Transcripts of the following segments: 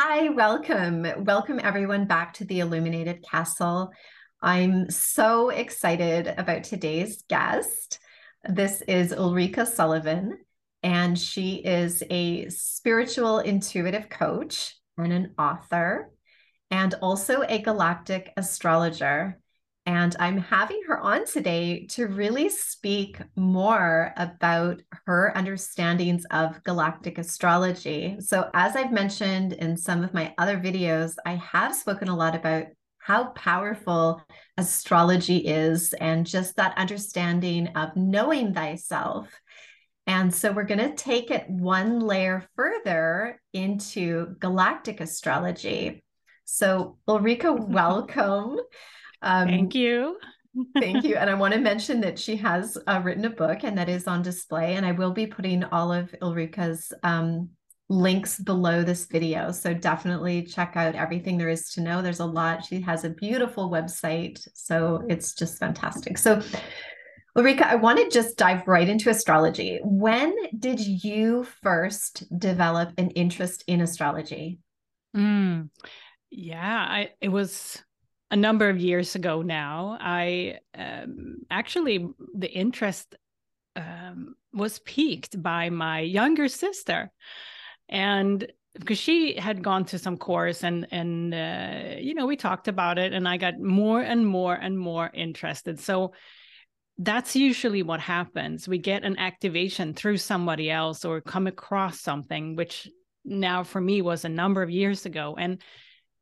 Hi, welcome everyone back to the Illuminated Castle. I'm so excited about today's guest. This is Ulrika Sullivan, and she is a spiritual intuitive coach and an author, and also a galactic astrologer. And I'm having her on today to really speak more about her understandings of galactic astrology. So as I've mentioned in some of my other videos, I have spoken a lot about how powerful astrology is and just that understanding of knowing thyself. And so we're going to take it one layer further into galactic astrology. So Ulrika, welcome. Thank you. Thank you. And I want to mention that she has written a book, and that is on display. And I will be putting all of Ulrika's links below this video. So definitely check out everything there is to know. There's a lot. She has a beautiful website. So it's just fantastic. So Ulrika, I want to just dive right into astrology. When did you first develop an interest in astrology? Yeah, it was a number of years ago now. I actually, the interest was piqued by my younger sister. And because she had gone to some course and you know, we talked about it, and I got more and more and more interested. So that's usually what happens. We get an activation through somebody else or come across something, which now for me was a number of years ago. And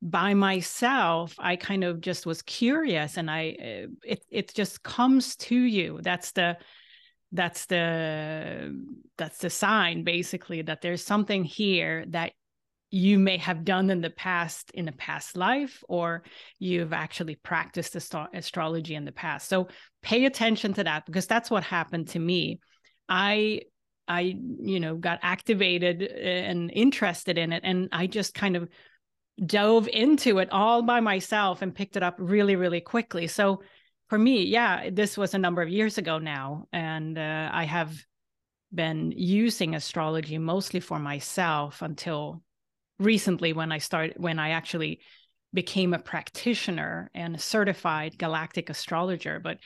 by myself, I kind of just was curious, and it just comes to you. That's the sign, basically, that there's something here that you may have done in the past, in a past life, or you've actually practiced astrology in the past. So pay attention to that, because that's what happened to me. I you know, got activated and interested in it, and I just kind of dove into it all by myself and picked it up really, really quickly. So for me, yeah, this was a number of years ago now. And I have been using astrology mostly for myself until recently, when I actually became a practitioner and a certified galactic astrologer. But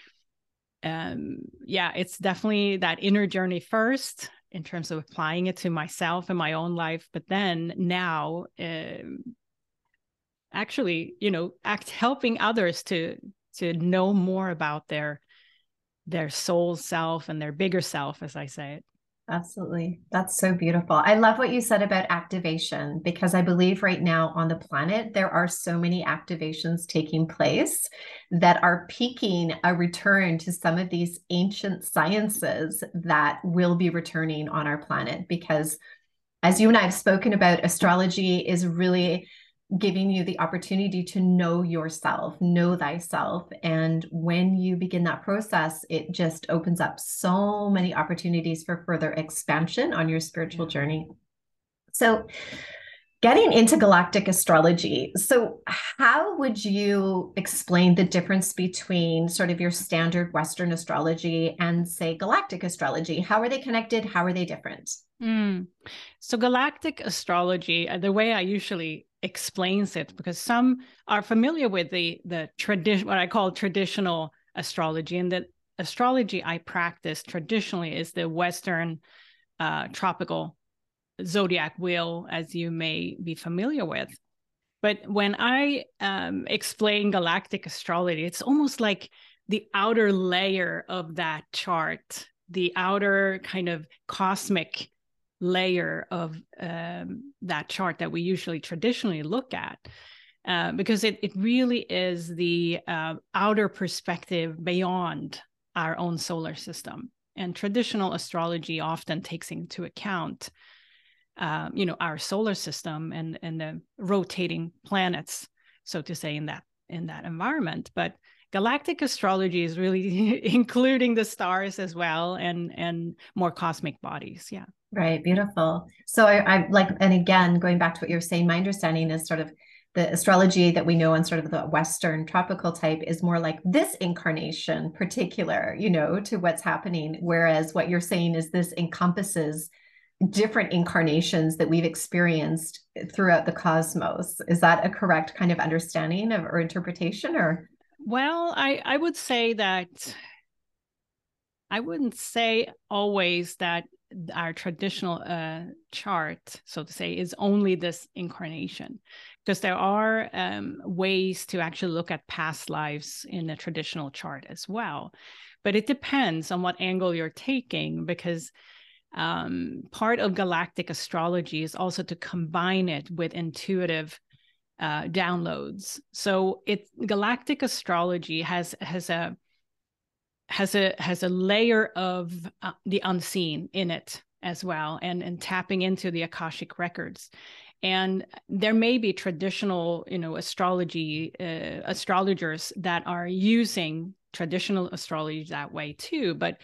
yeah, it's definitely that inner journey first, in terms of applying it to myself and my own life. But then now, actually, you know, helping others to know more about their soul self and their bigger self, as I say it. Absolutely. That's so beautiful. I love what you said about activation, because I believe right now on the planet, there are so many activations taking place that are piquing a return to some of these ancient sciences that will be returning on our planet. Because as you and I have spoken about, astrology is really giving you the opportunity to know yourself, know thyself. And when you begin that process, it just opens up so many opportunities for further expansion on your spiritual journey. So getting into galactic astrology. So how would you explain the difference between sort of your standard Western astrology and, say, galactic astrology? How are they connected? How are they different? So galactic astrology, the way I usually explains it, because some are familiar with the tradition, what I call traditional astrology, and the astrology I practice traditionally is the Western tropical zodiac wheel, as you may be familiar with. But when I explain galactic astrology, it's almost like the outer layer of that chart, the outer kind of cosmic layer of that chart that we usually traditionally look at, because it really is the outer perspective beyond our own solar system. And traditional astrology often takes into account, you know, our solar system and the rotating planets, so to say, in that environment. But galactic astrology is really including the stars as well, and more cosmic bodies. Yeah. Right. Beautiful. So I like, and again, going back to what you're saying, my understanding is sort of the astrology that we know on sort of the Western tropical type is more like this incarnation particular, you know, to what's happening. Whereas what you're saying is this encompasses different incarnations that we've experienced throughout the cosmos. Is that a correct kind of understanding of or interpretation? Or well, I would say that I wouldn't say always that our traditional chart, so to say, is only this incarnation, because there are ways to actually look at past lives in a traditional chart as well. But it depends on what angle you're taking, because part of galactic astrology is also to combine it with intuitive downloads. So galactic astrology has a layer of the unseen in it as well, and tapping into the Akashic records. And there may be traditional, astrology astrologers that are using traditional astrology that way too, but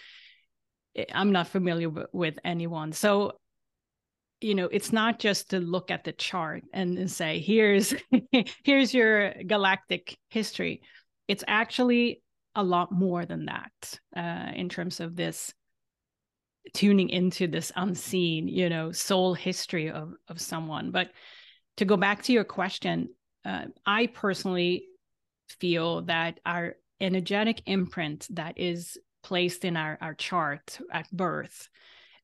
I'm not familiar with anyone. So, it's not just to look at the chart and say, here's your galactic history. It's actually a lot more than that in terms of this tuning into this unseen, soul history of someone. But to go back to your question, I personally feel that our energetic imprint that is placed in our chart at birth,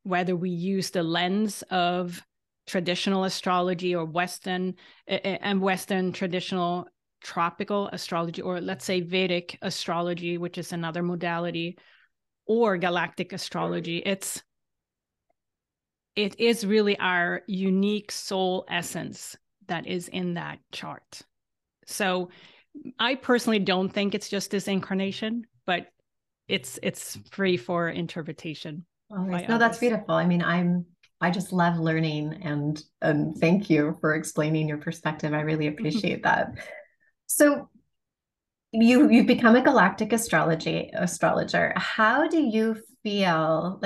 whether we use the lens of traditional astrology or Western traditional tropical astrology, or let's say Vedic astrology, which is another modality, or galactic astrology, it is really our unique soul essence that is in that chart. So I personally don't think it's just this incarnation, but it's free for interpretation. Always. No, that's beautiful. I mean, I just love learning, and thank you for explaining your perspective. I really appreciate that. So you've become a galactic astrologer. How do you feel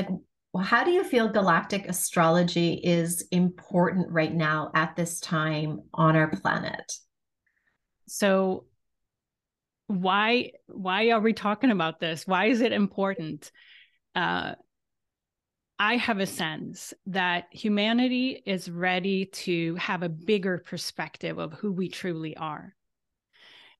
galactic astrology is important right now at this time on our planet? So why are we talking about this? Why is it important? I have a sense that humanity is ready to have a bigger perspective of who we truly are.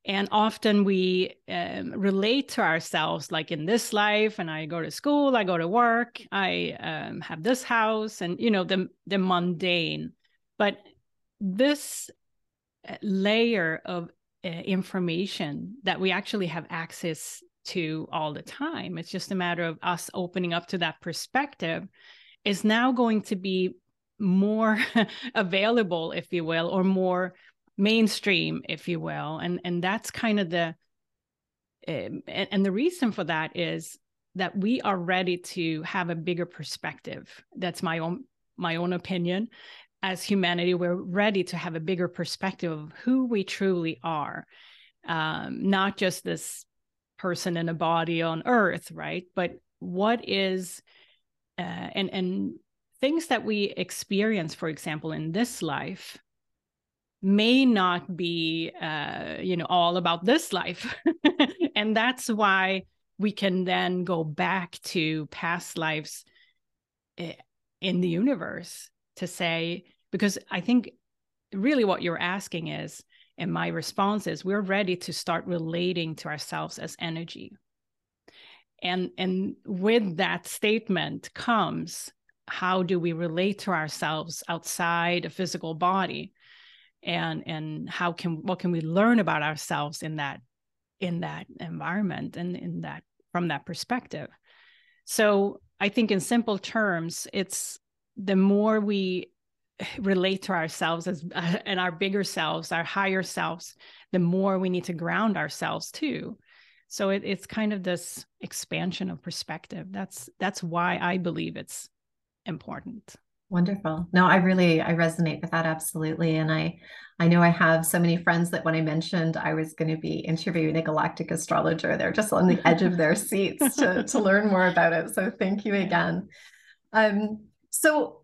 And often we relate to ourselves like in this life, and I go to school, I go to work, I have this house, and the mundane. But this layer of information that we actually have access to all the time, it's just a matter of us opening up to that perspective, is now going to be more available, if you will, or more mainstream, if you will. And that's kind of the reason for that is that we are ready to have a bigger perspective. That's my own opinion. As humanity, we're ready to have a bigger perspective of who we truly are, not just this person in a body on Earth, right? But what is and things that we experience, for example, in this life, may not be all about this life, and that's why we can then go back to past lives in the universe to say, because I think really what you're asking is, and my response is, we're ready to start relating to ourselves as energy. And with that statement comes, how do we relate to ourselves outside a physical body? And what can we learn about ourselves in that environment and from that perspective? So I think in simple terms, it's the more we relate to ourselves as and our bigger selves, our higher selves, the more we need to ground ourselves too. So it's kind of this expansion of perspective. That's why I believe it's important. Wonderful. No, I resonate with that. Absolutely. And I know I have so many friends that when I mentioned I was going to be interviewing a galactic astrologer, they're just on the edge of their seats to learn more about it. So thank you again. So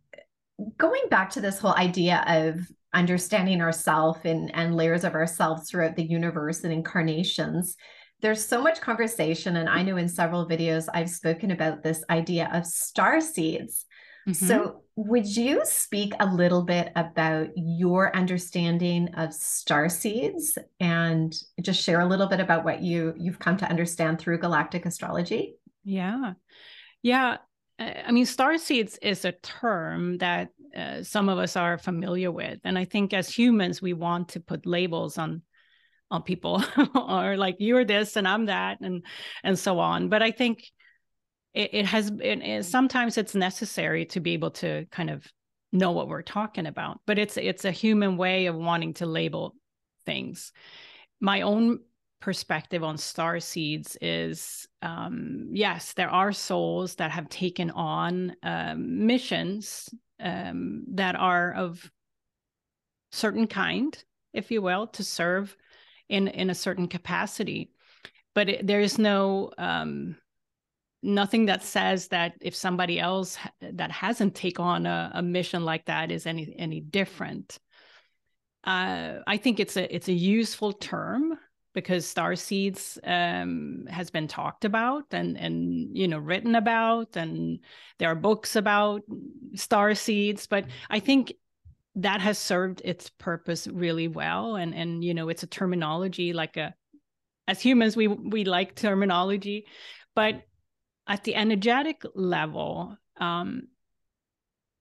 going back to this whole idea of understanding ourselves and layers of ourselves throughout the universe and incarnations, there's so much conversation. And I know in several videos, I've spoken about this idea of star seeds. Mm-hmm. So would you speak a little bit about your understanding of star seeds and just share a little bit about what you've come to understand through galactic astrology? Yeah. I mean, star seeds is a term that some of us are familiar with. And I think as humans, we want to put labels on people or like, you're this and I'm that and so on. But I think it sometimes it's necessary to be able to kind of know what we're talking about, but it's a human way of wanting to label things. My own perspective on star seeds is, yes, there are souls that have taken on missions that are of certain kind, if you will, to serve in a certain capacity. But there is no... nothing that says that if somebody else that hasn't taken on a mission like that is any different. I think it's a useful term because star seeds has been talked about and you know written about, and there are books about star seeds. But I think that has served its purpose really well, and you know it's a terminology like as humans we like terminology, but at the energetic level,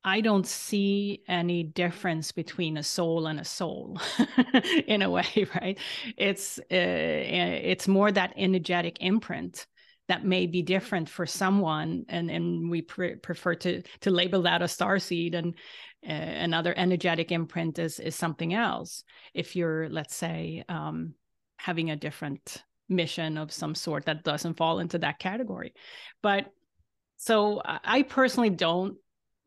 I don't see any difference between a soul in a way, right? It's more that energetic imprint that may be different for someone, and we prefer to label that a star seed, and another energetic imprint is something else. If you're, let's say, having a different mission of some sort that doesn't fall into that category. But so I personally don't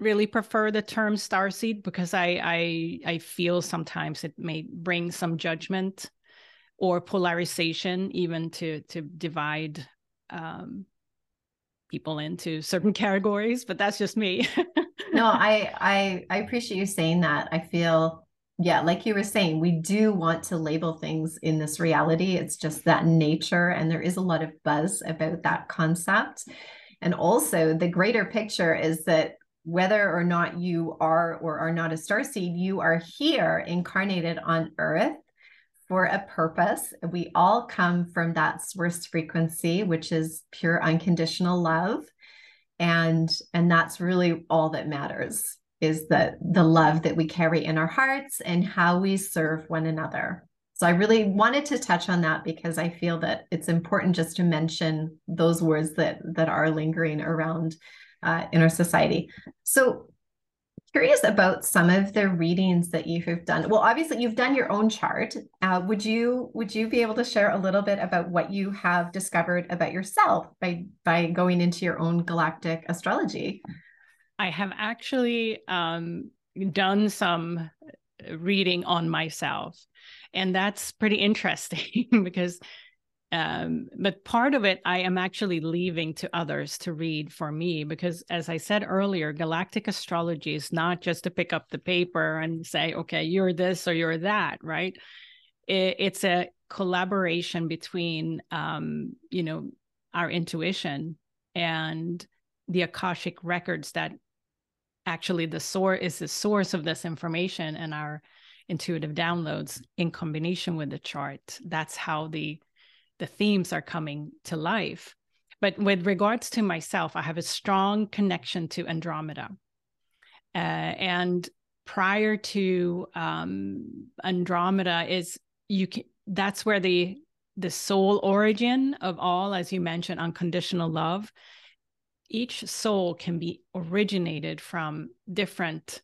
really prefer the term starseed because I feel sometimes it may bring some judgment or polarization, even to divide people into certain categories, but that's just me. No, I appreciate you saying that. I feel like you were saying, we do want to label things in this reality. It's just that nature. And there is a lot of buzz about that concept. And also the greater picture is that whether or not you are or are not a starseed, you are here incarnated on Earth for a purpose. We all come from that source frequency, which is pure unconditional love. And that's really all that matters. Is that the love that we carry in our hearts and how we serve one another. So I really wanted to touch on that because I feel that it's important just to mention those words that are lingering around in our society. So curious about some of the readings that you have done. Well, obviously you've done your own chart. Would you be able to share a little bit about what you have discovered about yourself by going into your own galactic astrology? I have actually done some reading on myself, and that's pretty interesting because, but part of it, I am actually leaving to others to read for me, because as I said earlier, galactic astrology is not just to pick up the paper and say, okay, you're this or you're that, right? It's a collaboration between, you know, our intuition and the Akashic records that actually the source of this information and our intuitive downloads in combination with the chart. That's how the themes are coming to life. But with regards to myself, I have a strong connection to Andromeda. And prior to Andromeda that's where the soul origin of all, as you mentioned, unconditional love. Each soul can be originated from different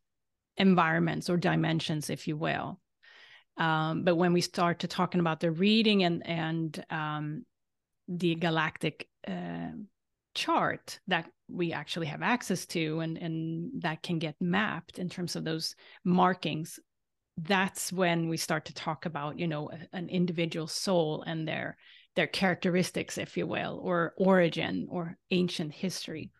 environments or dimensions, if you will. But when we start to talking about the reading and the galactic chart that we actually have access to and that can get mapped in terms of those markings, that's when we start to talk about, you know, an individual soul and their characteristics, if you will, or origin or ancient history.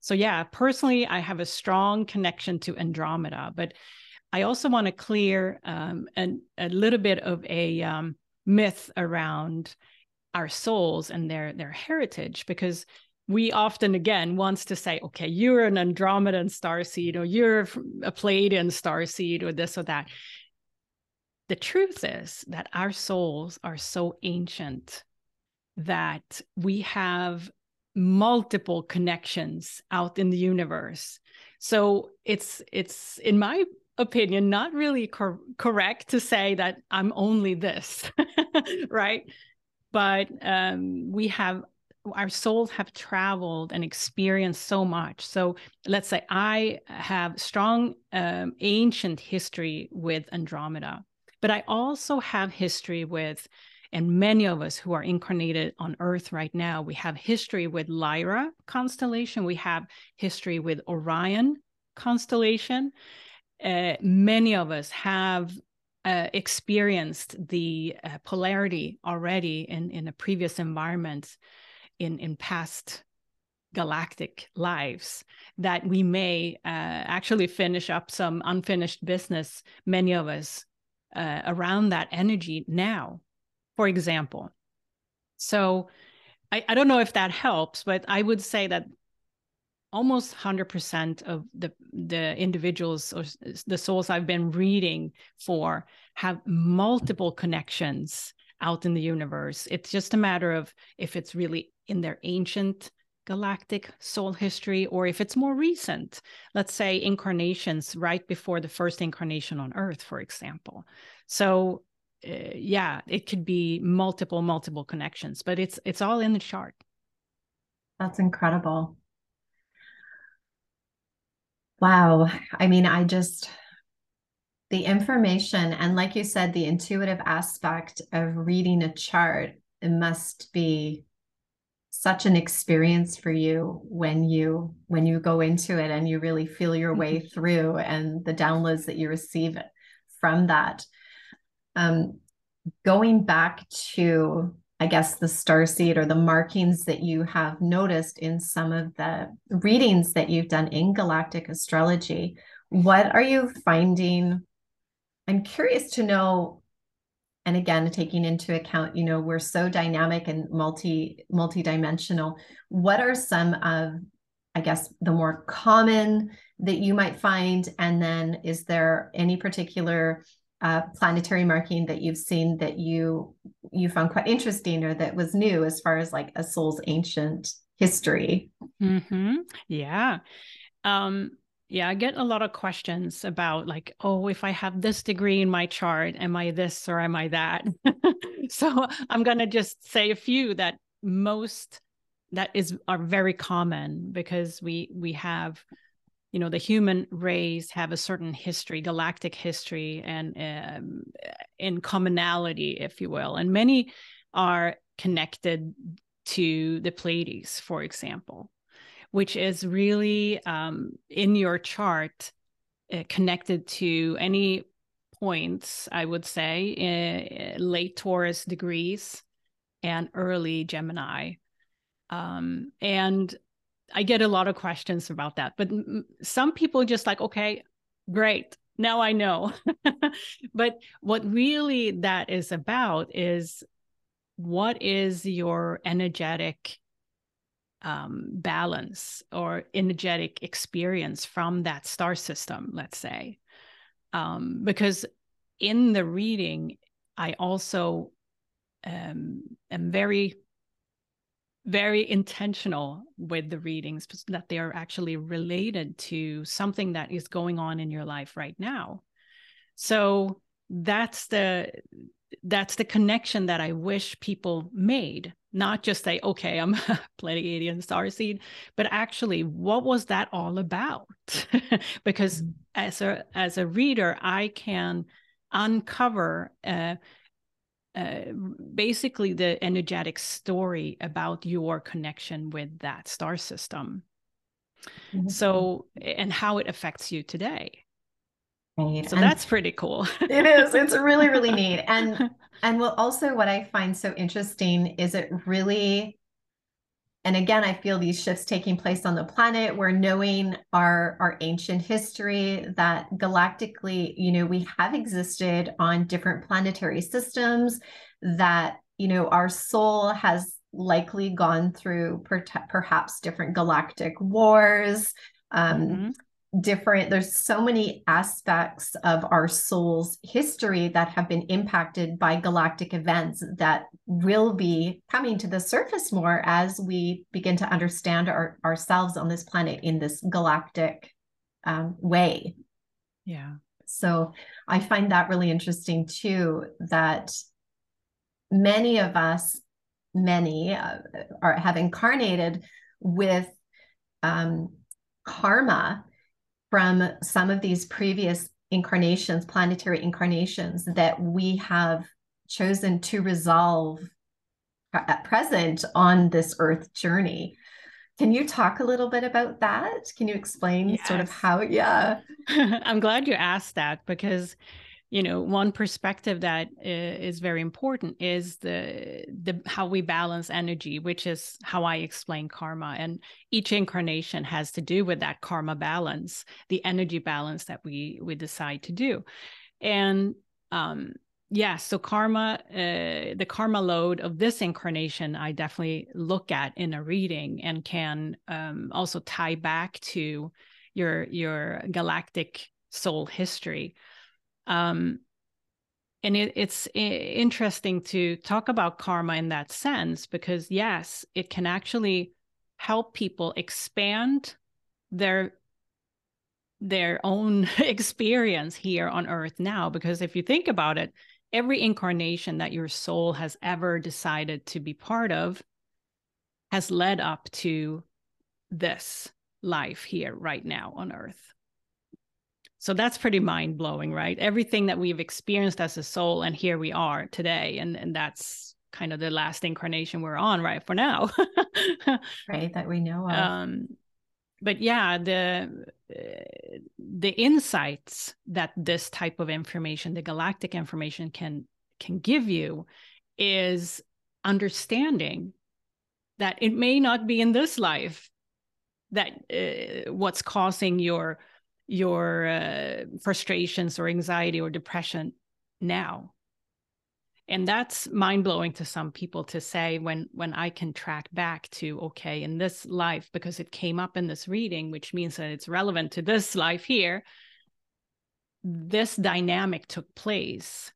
So yeah, personally, I have a strong connection to Andromeda, but I also want to clear a little bit of a myth around our souls and their heritage, because we often, again, wants to say, okay, you're an Andromedan starseed, or you're a Pleiadian starseed, or this or that. The truth is that our souls are so ancient that we have multiple connections out in the universe. So it's in my opinion, not really correct to say that I'm only this, right? But our souls have traveled and experienced so much. So let's say I have strong ancient history with Andromeda, but I also have history with, and many of us who are incarnated on Earth right now, we have history with Lyra constellation. We have history with Orion constellation. Many of us have experienced the polarity already in a previous environment in past galactic lives, that we may actually finish up some unfinished business, many of us, around that energy now, for example. So I don't know if that helps, but I would say that almost 100% of the individuals or the souls I've been reading for have multiple connections out in the universe. It's just a matter of if it's really in their ancient galactic soul history, or if it's more recent, let's say incarnations right before the first incarnation on Earth, for example. So yeah, it could be multiple connections, but it's all in the chart. That's incredible. Wow. I mean, the information, and like you said, the intuitive aspect of reading a chart, it must be such an experience for you when you go into it and you really feel your way through, and the downloads that you receive from that. Going back to, I guess, the starseed or the markings that you have noticed in some of the readings that you've done in galactic astrology, what are you finding? I'm curious to know. And again, taking into account, you know, we're so dynamic and multi-dimensional. What are some of, I guess, the more common that you might find? And then is there any particular planetary marking that you've seen that you found quite interesting, or that was new as far as like a soul's ancient history? Mm-hmm. Yeah. Yeah, I get a lot of questions about like, oh, if I have this degree in my chart, am I this or am I that? So I'm going to just say a few that are very common, because we have, you know, the human race have a certain history, galactic history, and in commonality, if you will. And many are connected to the Pleiades, for example, which is really in your chart connected to any points, I would say, late Taurus degrees and early Gemini. And I get a lot of questions about that, but some people just like, okay, great, now I know. But what really that is about is, what is your energetic balance or energetic experience from that star system, let's say. Because in the reading, I also am very, very intentional with the readings, that they are actually related to something that is going on in your life right now. So that's the connection that I wish people made. Not just say, okay, I'm a Pleiadian starseed, but actually, what was that all about? Because as a reader, I can uncover basically the energetic story about your connection with that star system. Mm-hmm. So, and how it affects you today. So that's pretty cool. It is. It's really, really neat. And also what I find so interesting is it really, and again, I feel these shifts taking place on the planet. We're knowing our ancient history, that galactically, you know, we have existed on different planetary systems, that, you know, our soul has likely gone through perhaps different galactic wars, there's so many aspects of our soul's history that have been impacted by galactic events that will be coming to the surface more as we begin to understand ourselves on this planet in this galactic way. Yeah. So I find that really interesting too, that many of us, have incarnated with karma from some of these previous incarnations, planetary incarnations, that we have chosen to resolve at present on this Earth journey. Can you talk a little bit about that? Can you explain sort of how, I'm glad you asked that, because, you know, one perspective that is very important is the how we balance energy, which is how I explain karma. And each incarnation has to do with that karma balance, the energy balance that we decide to do. And so karma, the karma load of this incarnation, I definitely look at in a reading, and can also tie back to your galactic soul history. And it's interesting to talk about karma in that sense, because yes, it can actually help people expand their own experience here on Earth now. Because if you think about it, every incarnation that your soul has ever decided to be part of has led up to this life here right now on Earth. So that's pretty mind-blowing, right? Everything that we've experienced as a soul, and here we are today. And that's kind of the last incarnation we're on, right, for now. Right, that we know of. But yeah, the insights that this type of information, the galactic information, can give you is understanding that it may not be in this life that what's causing your frustrations or anxiety or depression now. And that's mind-blowing to some people to say, when I can track back to, okay, in this life, because it came up in this reading, which means that it's relevant to this life here, this dynamic took place.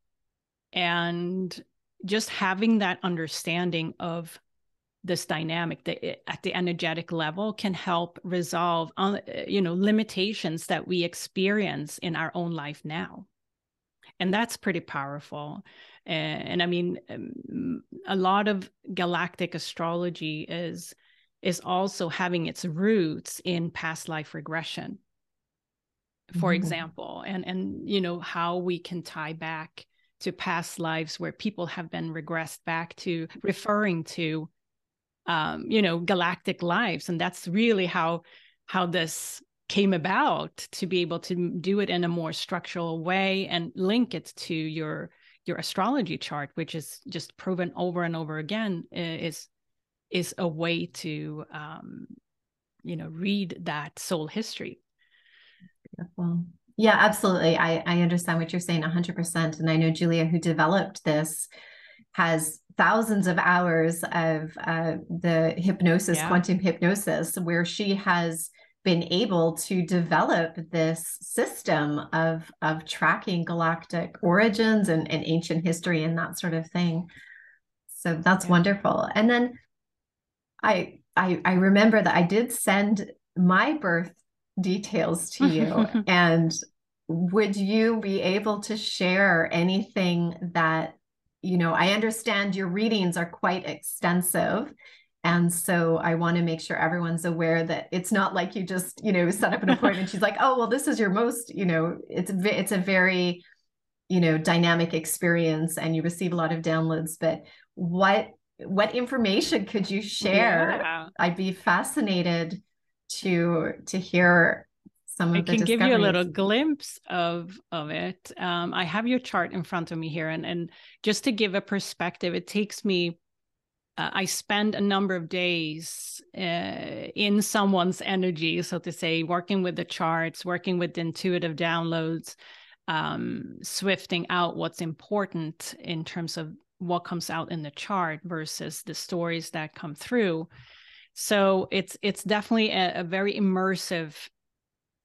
And just having that understanding of this dynamic at the energetic level can help resolve, limitations that we experience in our own life now. And that's pretty powerful. And I mean, a lot of galactic astrology is also having its roots in past life regression, for example, and, you know, how we can tie back to past lives where people have been regressed back to, referring to, galactic lives. And that's really how this came about, to be able to do it in a more structural way and link it to your astrology chart, which is just proven over and over again is a way to, read that soul history. Beautiful. Yeah, absolutely. I understand what you're saying 100%. And I know Julia, who developed this, has thousands of hours of the hypnosis, quantum hypnosis, where she has been able to develop this system of tracking galactic origins and ancient history and that sort of thing. So that's wonderful. And then I remember that I did send my birth details to you. And would you be able to share anything that, you know, I understand your readings are quite extensive. And so I want to make sure everyone's aware that it's not like you just, set up an appointment. She's like, oh, well, this is your most, it's a very, dynamic experience, and you receive a lot of downloads. But what information could you share? Yeah. I'd be fascinated to hear some of the discoveries. I can give you a little glimpse of it. I have your chart in front of me here, and just to give a perspective, it takes me, I spend a number of days in someone's energy, so to say, working with the charts, working with intuitive downloads, swifting out what's important in terms of what comes out in the chart versus the stories that come through. So it's definitely a very immersive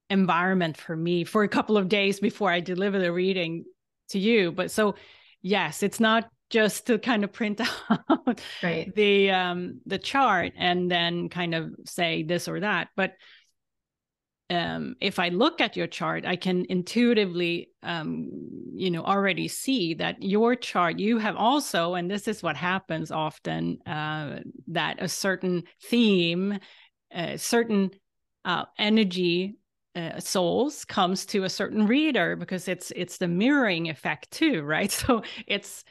environment for me for a couple of days before I deliver the reading to you. But so, yes, it's not just to kind of print out right. The chart and then kind of say this or that. But if I look at your chart, I can intuitively, already see that your chart, you have also, and this is what happens often, that a certain theme, certain energy, souls comes to a certain reader, because it's the mirroring effect too, right? So it's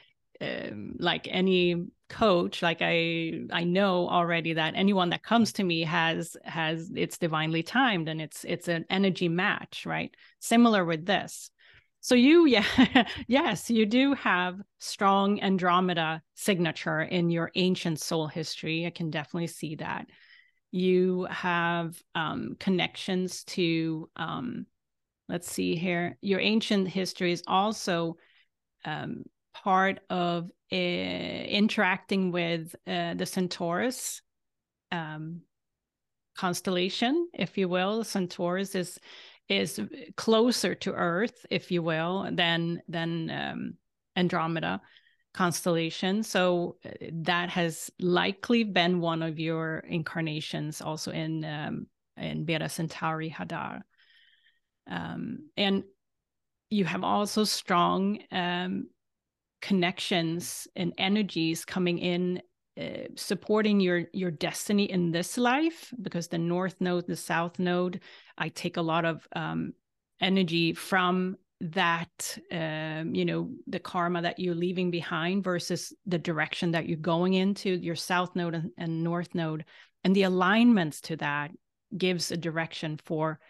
like any coach, like I know already that anyone that comes to me has it's divinely timed, and it's an energy match, right? Similar with this. So yes, you do have strong Andromeda signature in your ancient soul history. I can definitely see that. You have connections to, let's see here, your ancient history is also part of interacting with the Centaurus constellation, if you will. Centaurus is closer to Earth, if you will, than Andromeda constellation. So that has likely been one of your incarnations, also in Beta Centauri Hadar. And you have also strong connections and energies coming in, supporting your destiny in this life, because the North Node, the South Node, I take a lot of energy from that, the karma that you're leaving behind versus the direction that you're going into. Your South Node and North Node, and the alignments to that gives a direction for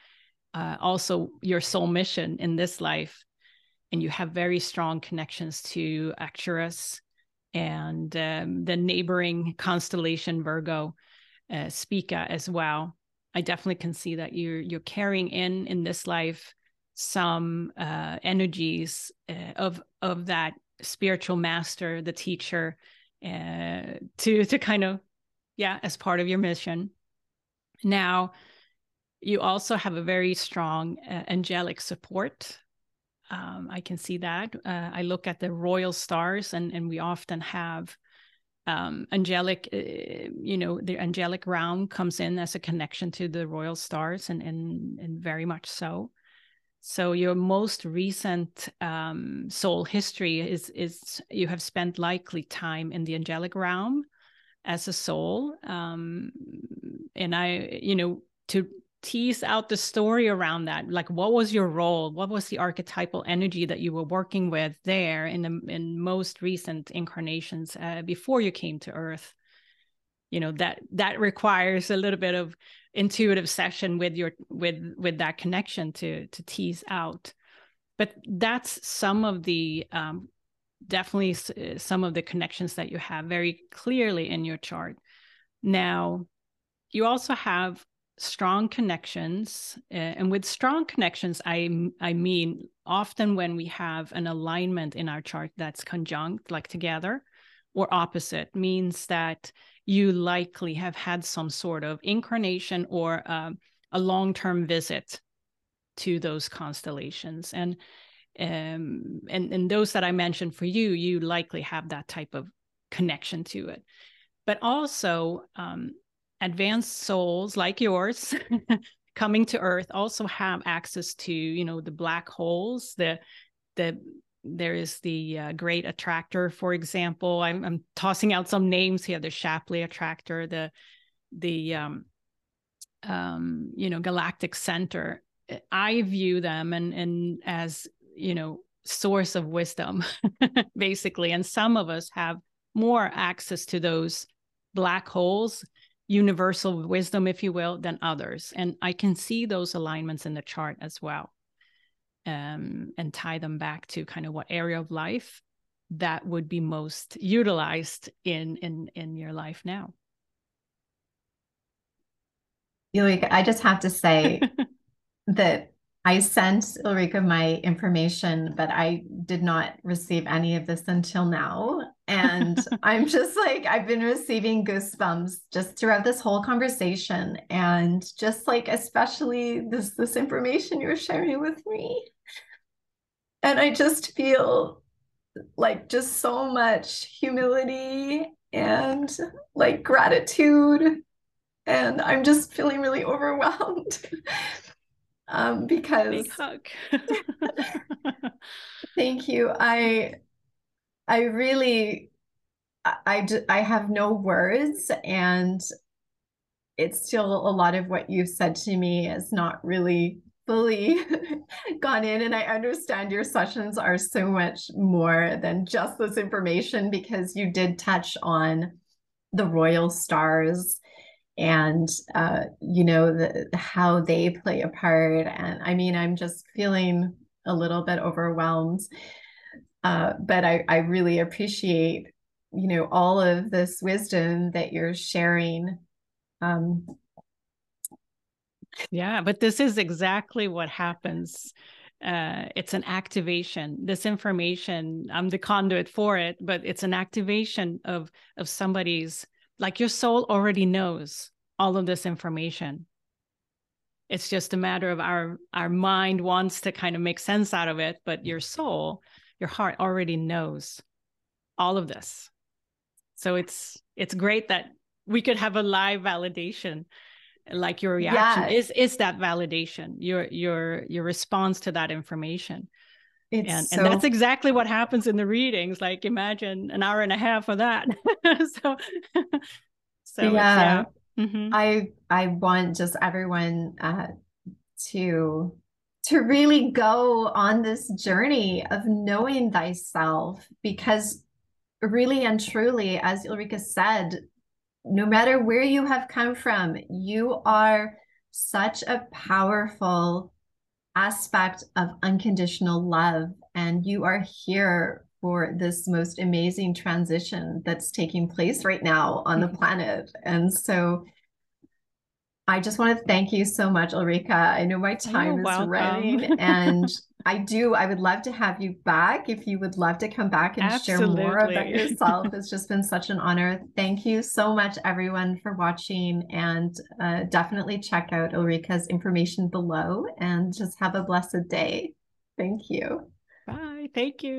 also your soul mission in this life. And you have very strong connections to Arcturus and the neighboring constellation Virgo, Spica as well. I definitely can see that you're carrying in this life some energies of that spiritual master, the teacher, to kind of, as part of your mission. Now, you also have a very strong angelic support. I can see that. I look at the royal stars, and we often have angelic, the angelic realm comes in as a connection to the royal stars, and very much so. So your most recent soul history is you have spent likely time in the angelic realm as a soul. And I, to tease out the story around that, like what was your role? What was the archetypal energy that you were working with there in most recent incarnations before you came to Earth? That requires a little bit of intuitive session with your with that connection to tease out. But that's some of the definitely some of the connections that you have very clearly in your chart. Now, you also have strong connections, and with strong connections, I mean often when we have an alignment in our chart that's conjunct, like together, or opposite, means that you likely have had some sort of incarnation or a long-term visit to those constellations. And those that I mentioned for you, you likely have that type of connection to it. But also advanced souls like yours coming to Earth also have access to, the black holes, there is the Great Attractor, for example. I'm tossing out some names here: the Shapley attractor, the Galactic Center. I view them and as source of wisdom, basically. And some of us have more access to those black holes, universal wisdom, if you will, than others. And I can see those alignments in the chart as well. And tie them back to kind of what area of life that would be most utilized in your life now. Ulrika, I just have to say that I sent Ulrika my information, but I did not receive any of this until now. And I'm just like, I've been receiving goosebumps just throughout this whole conversation. And just like, especially this information you're sharing with me. And I just feel like just so much humility and like gratitude. And I'm just feeling really overwhelmed. Because big hug. Thank you. I really have no words, and it's still a lot of what you've said to me is not really fully gone in. And I understand your sessions are so much more than just this information, because you did touch on the royal stars and, you know, how they play a part. And I mean, I'm just feeling a little bit overwhelmed, but I really appreciate, you know, all of this wisdom that you're sharing. Yeah, but this is exactly what happens. It's an activation. This information, I'm the conduit for it, but it's an activation of somebody's, like your soul already knows all of this information. It's just a matter of our mind wants to kind of make sense out of it, but your soul, your heart already knows all of this. So it's great that we could have a live validation, like your reaction is that validation, your response to that information. And that's exactly what happens in the readings. Like imagine an hour and a half of that. Yeah. Mm-hmm. I want just everyone to really go on this journey of knowing thyself, because really and truly, as Ulrika said, no matter where you have come from, you are such a powerful aspect of unconditional love, and you are here for this most amazing transition that's taking place right now on the planet. And so I just want to thank you so much, Ulrika. I know my time is running, and I would love to have you back if you would love to come back and share more about yourself. It's just been such an honor. Thank you so much, everyone, for watching, and definitely check out Ulrika's information below, and just have a blessed day. Thank you. Bye. Thank you.